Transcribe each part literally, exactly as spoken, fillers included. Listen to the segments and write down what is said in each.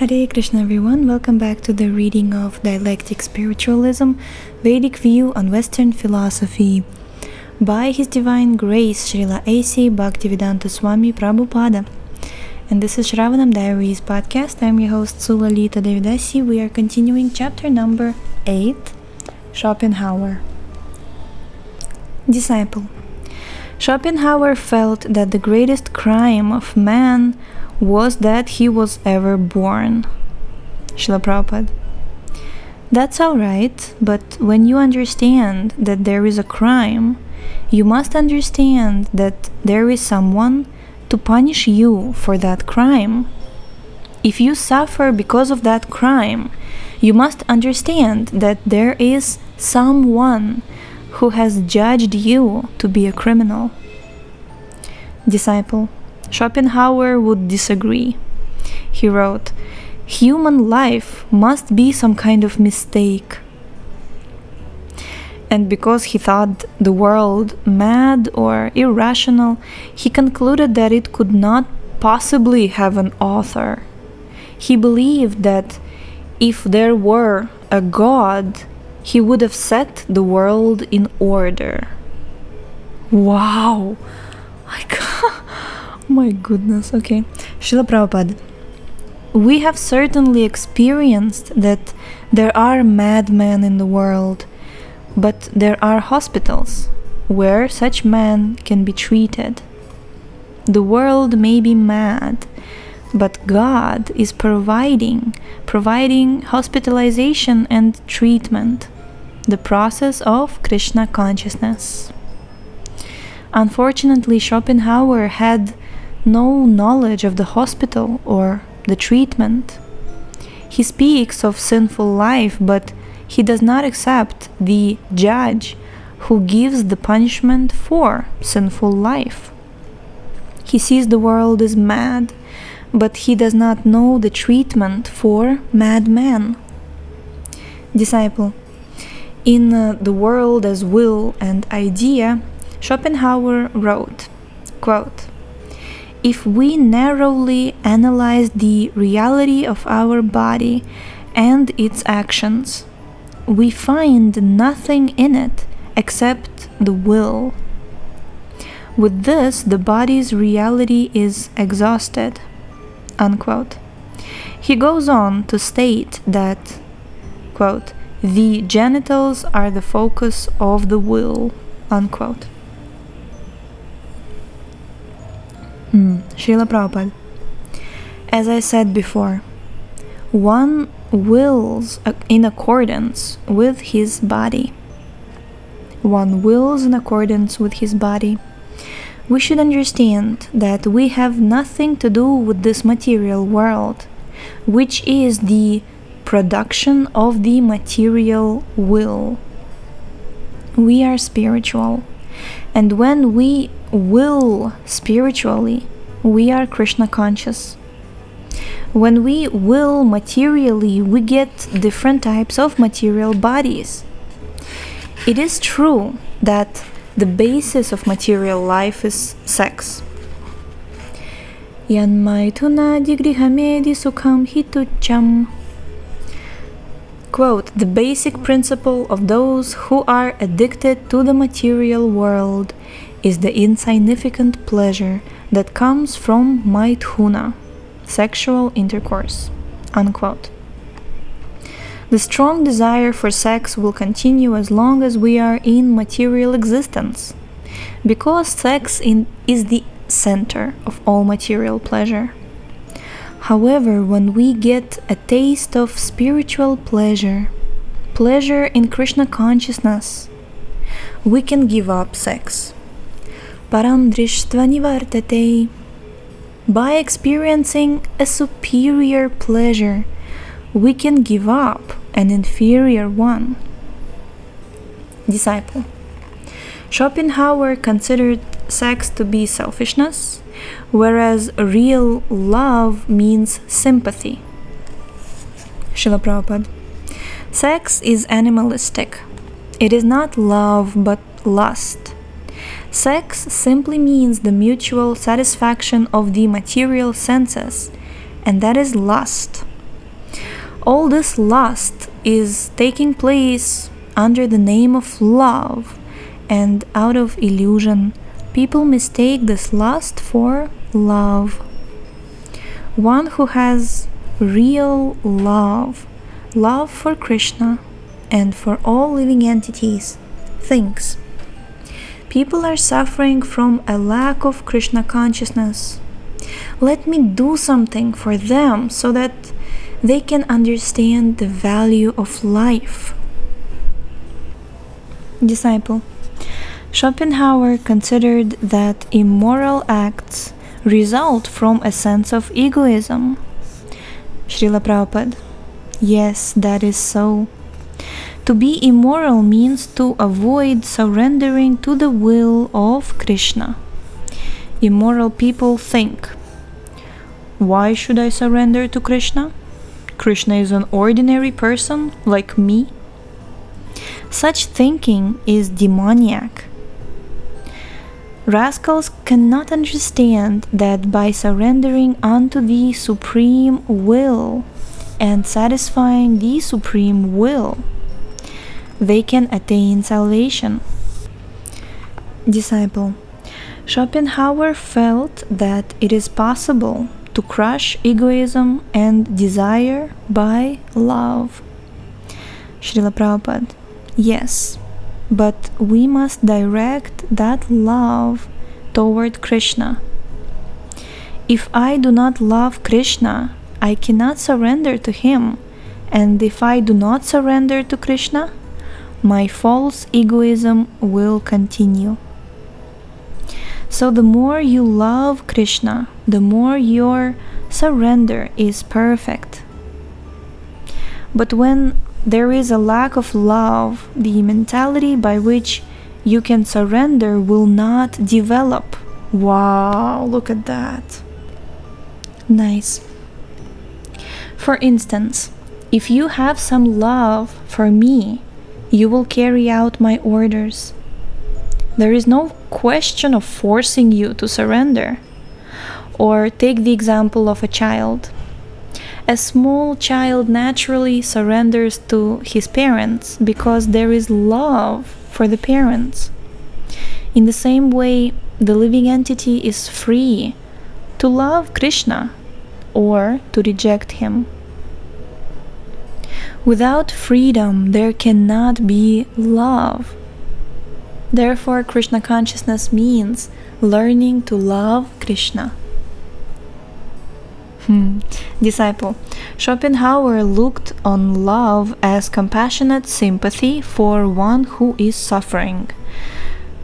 Hare Krishna everyone, welcome back to the reading of Dialectic Spiritualism, Vedic View on Western Philosophy. By His Divine Grace, Srila A C Bhaktivedanta Swami Prabhupada. And this is Shravanam Diaries Podcast. I'm your host Sulalita Devadasi. We are continuing chapter number eight, Schopenhauer. Disciple. Schopenhauer felt that the greatest crime of man was that he was ever born. Srila Prabhupada. That's all right, but when you understand that there is a crime, you must understand that there is someone to punish you for that crime. If you suffer because of that crime, you must understand that there is someone who has judged you to be a criminal. Disciple. Schopenhauer would disagree. He wrote, "Human life must be some kind of mistake." And because he thought the world mad or irrational, he concluded that it could not possibly have an author. He believed that if there were a God, he would have set the world in order. Wow! I can't. My goodness, okay. Srila Prabhupada. We have certainly experienced that there are madmen in the world, but there are hospitals where such men can be treated. The world may be mad, but God is providing, providing hospitalization and treatment, the process of Krishna consciousness. Unfortunately, Schopenhauer had no knowledge of the hospital or the treatment. He speaks of sinful life, but he does not accept the judge who gives the punishment for sinful life. He sees the world as mad, but he does not know the treatment for madmen. Disciple. In uh, The World as Will and Idea, Schopenhauer wrote, quote, "If we narrowly analyze the reality of our body and its actions, we find nothing in it except the will. With this, the body's reality is exhausted." Unquote. He goes on to state that, quote, "the genitals are the focus of the will." Unquote. Mm. Srila Prabhupada. As I said before, one wills in accordance with his body. One wills in accordance with his body. We should understand that we have nothing to do with this material world, which is the production of the material will. We are spiritual. And when we will spiritually, we are Krishna conscious. When we will materially, we get different types of material bodies. It is true that the basis of material life is sex. Yan maithunādi-gṛhamedhi-sukhaṁ hi tuccham. Quote, "The basic principle of those who are addicted to the material world is the insignificant pleasure that comes from maithuna, sexual intercourse." Unquote. The strong desire for sex will continue as long as we are in material existence, because sex in, is the center of all material pleasure. However, when we get a taste of spiritual pleasure, pleasure in Krishna consciousness, we can give up sex. Param drishtva nivartate. By experiencing a superior pleasure, we can give up an inferior one. Disciple. Schopenhauer considered sex to be selfishness, whereas real love means sympathy. Srila Prabhupada. Sex is animalistic. It is not love but lust. Sex simply means the mutual satisfaction of the material senses, and that is lust, all this lust is taking place under the name of love, and out of illusion, people mistake this lust for love. One who has real love, love for Krishna and for all living entities, thinks. People are suffering from a lack of Krishna consciousness. Let me do something for them so that they can understand the value of life. Disciple. Schopenhauer considered that immoral acts result from a sense of egoism. Srila Prabhupada. Yes, that is so. To be immoral means to avoid surrendering to the will of Krishna. Immoral people think, why should I surrender to Krishna? Krishna is an ordinary person like me. Such thinking is demoniac. Rascals cannot understand that by surrendering unto the supreme will and satisfying the supreme will, they can attain salvation. Disciple. Schopenhauer felt that it is possible to crush egoism and desire by love. Srila Prabhupada. Yes, but we must direct that love toward Krishna. If I do not love Krishna, I cannot surrender to him, and if I do not surrender to Krishna, my false egoism will continue. So the more you love Krishna, the more your surrender is perfect. But when there is a lack of love, the mentality by which you can surrender will not develop. Wow, look at that. Nice. For instance, if you have some love for me, you will carry out my orders. There is no question of forcing you to surrender. Or take the example of a child. A small child naturally surrenders to his parents because there is love for the parents. In the same way, the living entity is free to love Krishna or to reject him. Without freedom, there cannot be love. Therefore, Krishna consciousness means learning to love Krishna. Hmm. Disciple. Schopenhauer looked on love as compassionate sympathy for one who is suffering.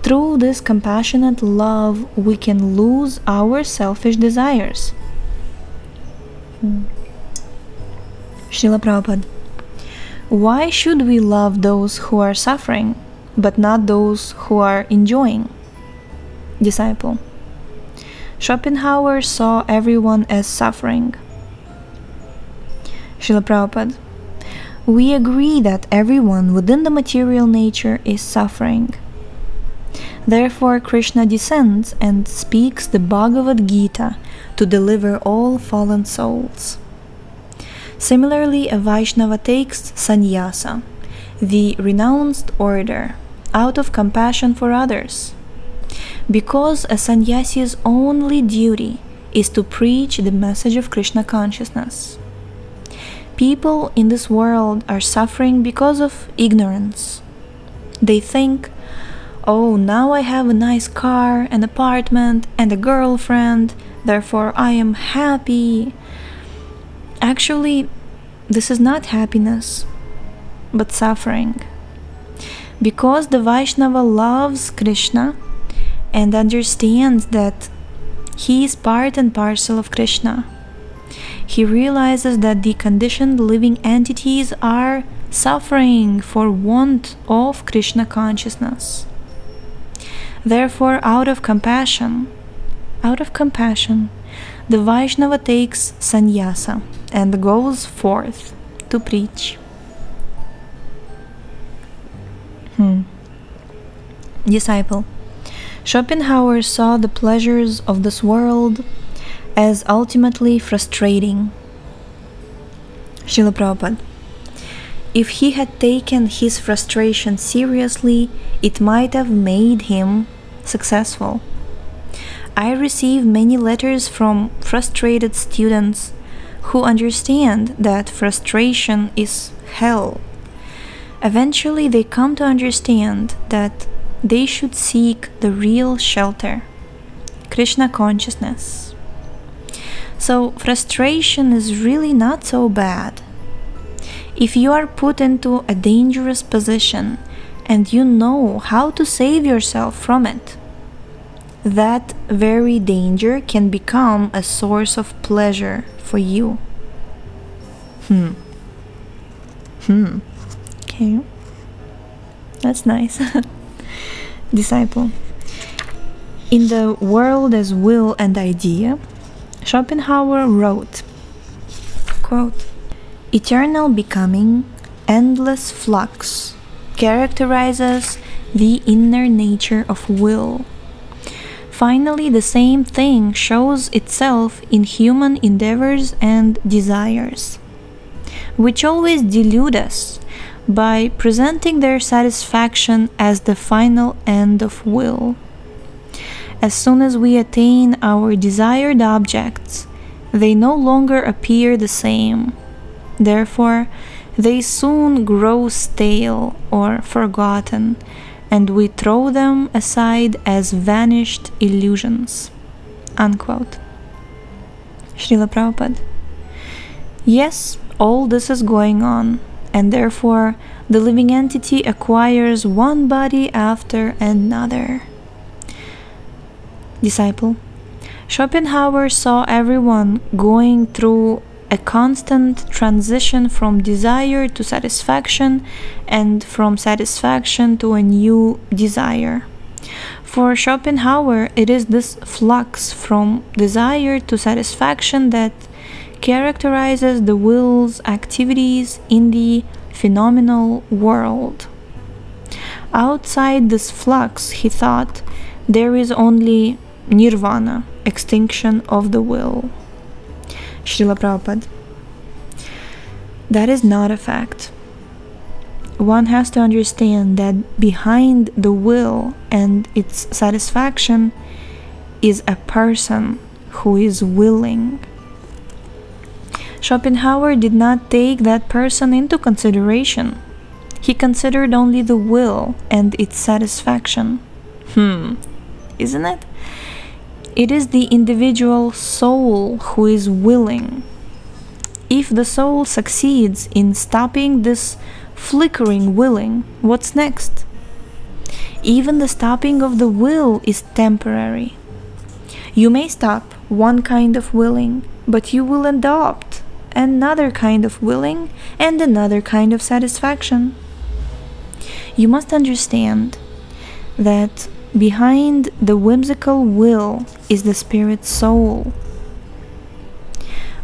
Through this compassionate love, we can lose our selfish desires. Hmm. Srila Prabhupada. Why should we love those who are suffering, but not those who are enjoying? Disciple. Schopenhauer saw everyone as suffering. Srila Prabhupada. We agree that everyone within the material nature is suffering. Therefore, Krishna descends and speaks the Bhagavad Gita to deliver all fallen souls. Similarly, a Vaishnava takes sannyasa, the renounced order, out of compassion for others. Because a sannyasi's only duty is to preach the message of Krishna consciousness. People in this world are suffering because of ignorance. They think, oh, now I have a nice car, an apartment, and a girlfriend, therefore I am happy. Actually, this is not happiness, but suffering. Because the Vaishnava loves Krishna and understands that he is part and parcel of Krishna, he realizes that the conditioned living entities are suffering for want of Krishna consciousness. Therefore, out of compassion, out of compassion, the Vaishnava takes sannyasa and goes forth to preach. Hmm. Disciple. Schopenhauer saw the pleasures of this world as ultimately frustrating. Srila Prabhupada. If he had taken his frustration seriously, it might have made him successful. I receive many letters from frustrated students who understand that frustration is hell. Eventually, they come to understand that they should seek the real shelter, Krishna consciousness. So, frustration is really not so bad. If you are put into a dangerous position and you know how to save yourself from it, that very danger can become a source of pleasure for you. Hmm. Hmm. Okay. That's nice. Disciple. In The World as Will and Idea, Schopenhauer wrote, quote, "Eternal becoming, endless flux, characterizes the inner nature of will. Finally, the same thing shows itself in human endeavors and desires, which always delude us by presenting their satisfaction as the final end of will. As soon as we attain our desired objects, they no longer appear the same. Therefore, they soon grow stale or forgotten, and we throw them aside as vanished illusions." Unquote. Srila Prabhupada. Yes, all this is going on, and therefore the living entity acquires one body after another. Disciple. Schopenhauer saw everyone going through a constant transition from desire to satisfaction and from satisfaction to a new desire. For Schopenhauer, it is this flux from desire to satisfaction that characterizes the will's activities in the phenomenal world. Outside this flux, he thought, there is only nirvana, extinction of the will. Srila Prabhupada. That is not a fact. One has to understand that behind the will and its satisfaction is a person who is willing. Schopenhauer did not take that person into consideration. He considered only the will and its satisfaction. Hmm, isn't it? It is the individual soul who is willing. If the soul succeeds in stopping this flickering willing, what's next? Even the stopping of the will is temporary. You may stop one kind of willing, but you will adopt another kind of willing and another kind of satisfaction. You must understand that behind the whimsical will is the spirit soul.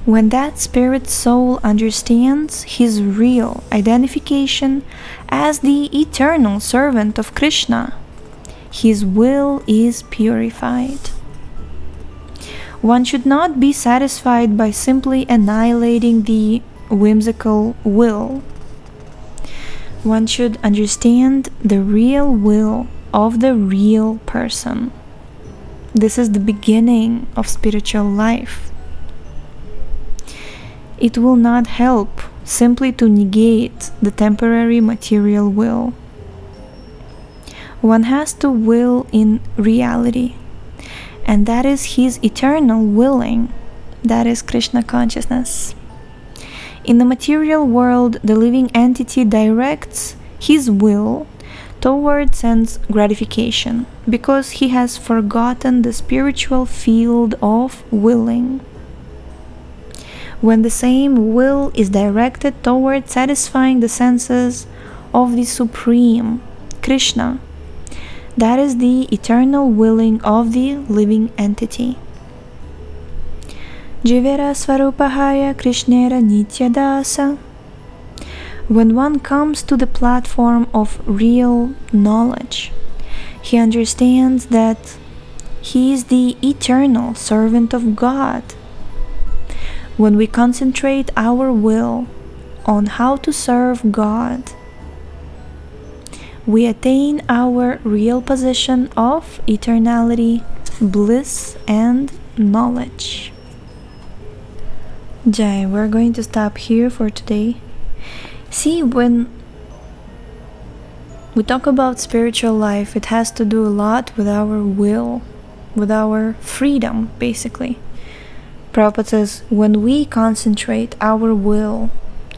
When that spirit soul understands his real identification as the eternal servant of Krishna, his will is purified. One should not be satisfied by simply annihilating the whimsical will. One should understand the real will of the real person. This is the beginning of spiritual life. It will not help simply to negate the temporary material will. One has to will in reality, and that is his eternal willing, that is Krishna consciousness. In the material world, the living entity directs his will toward sense gratification, because he has forgotten the spiritual field of willing. When the same will is directed toward satisfying the senses of the Supreme, Krishna, that is the eternal willing of the living entity. Jivera Svarupahaya Krishnera Nitya Dasa. When one comes to the platform of real knowledge, he understands that he is the eternal servant of God. When we concentrate our will on how to serve God, we attain our real position of eternality, bliss and knowledge. Jai, we're going to stop here for today. See, when we talk about spiritual life, it has to do a lot with our will, with our freedom, basically. Prabhupada says, when we concentrate our will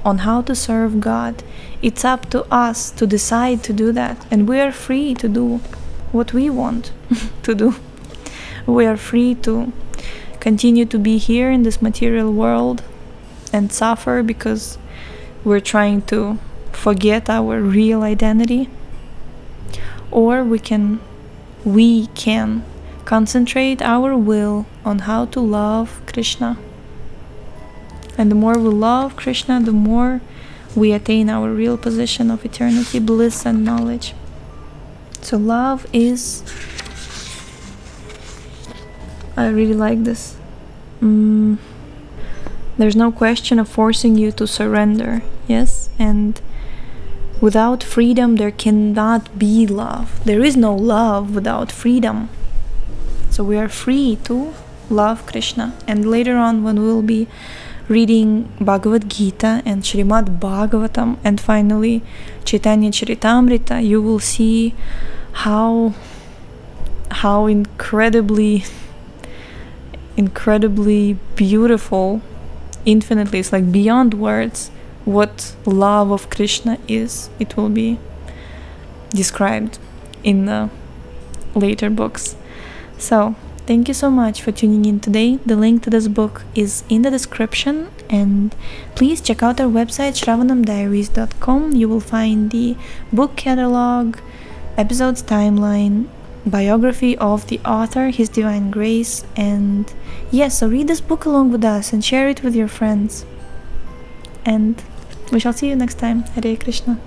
on how to serve God, it's up to us to decide to do that, and we are free to do what we want to do. We are free to continue to be here in this material world and suffer because we're trying to forget our real identity, or we can we can concentrate our will on how to love Krishna. And the more we love Krishna, the more we attain our real position of eternity, bliss and knowledge. So love is... I really like this. Mm. There's no question of forcing you to surrender, yes? And without freedom there cannot be love. There is no love without freedom. So we are free to love Krishna. And later on, when we will be reading Bhagavad Gita and Shrimad Bhagavatam and finally Chaitanya Charitamrita, you will see how how incredibly incredibly beautiful, infinitely, it's like beyond words, what love of Krishna is. It will be described in the later books. So thank you so much for tuning in today. The link to this book is in the description, and please check out our website shravanam diaries dot com. You will find the book catalog, episodes timeline, biography of the author, His Divine Grace, and yes, yeah, so read this book along with us and share it with your friends. And we shall see you next time. Hare Krishna.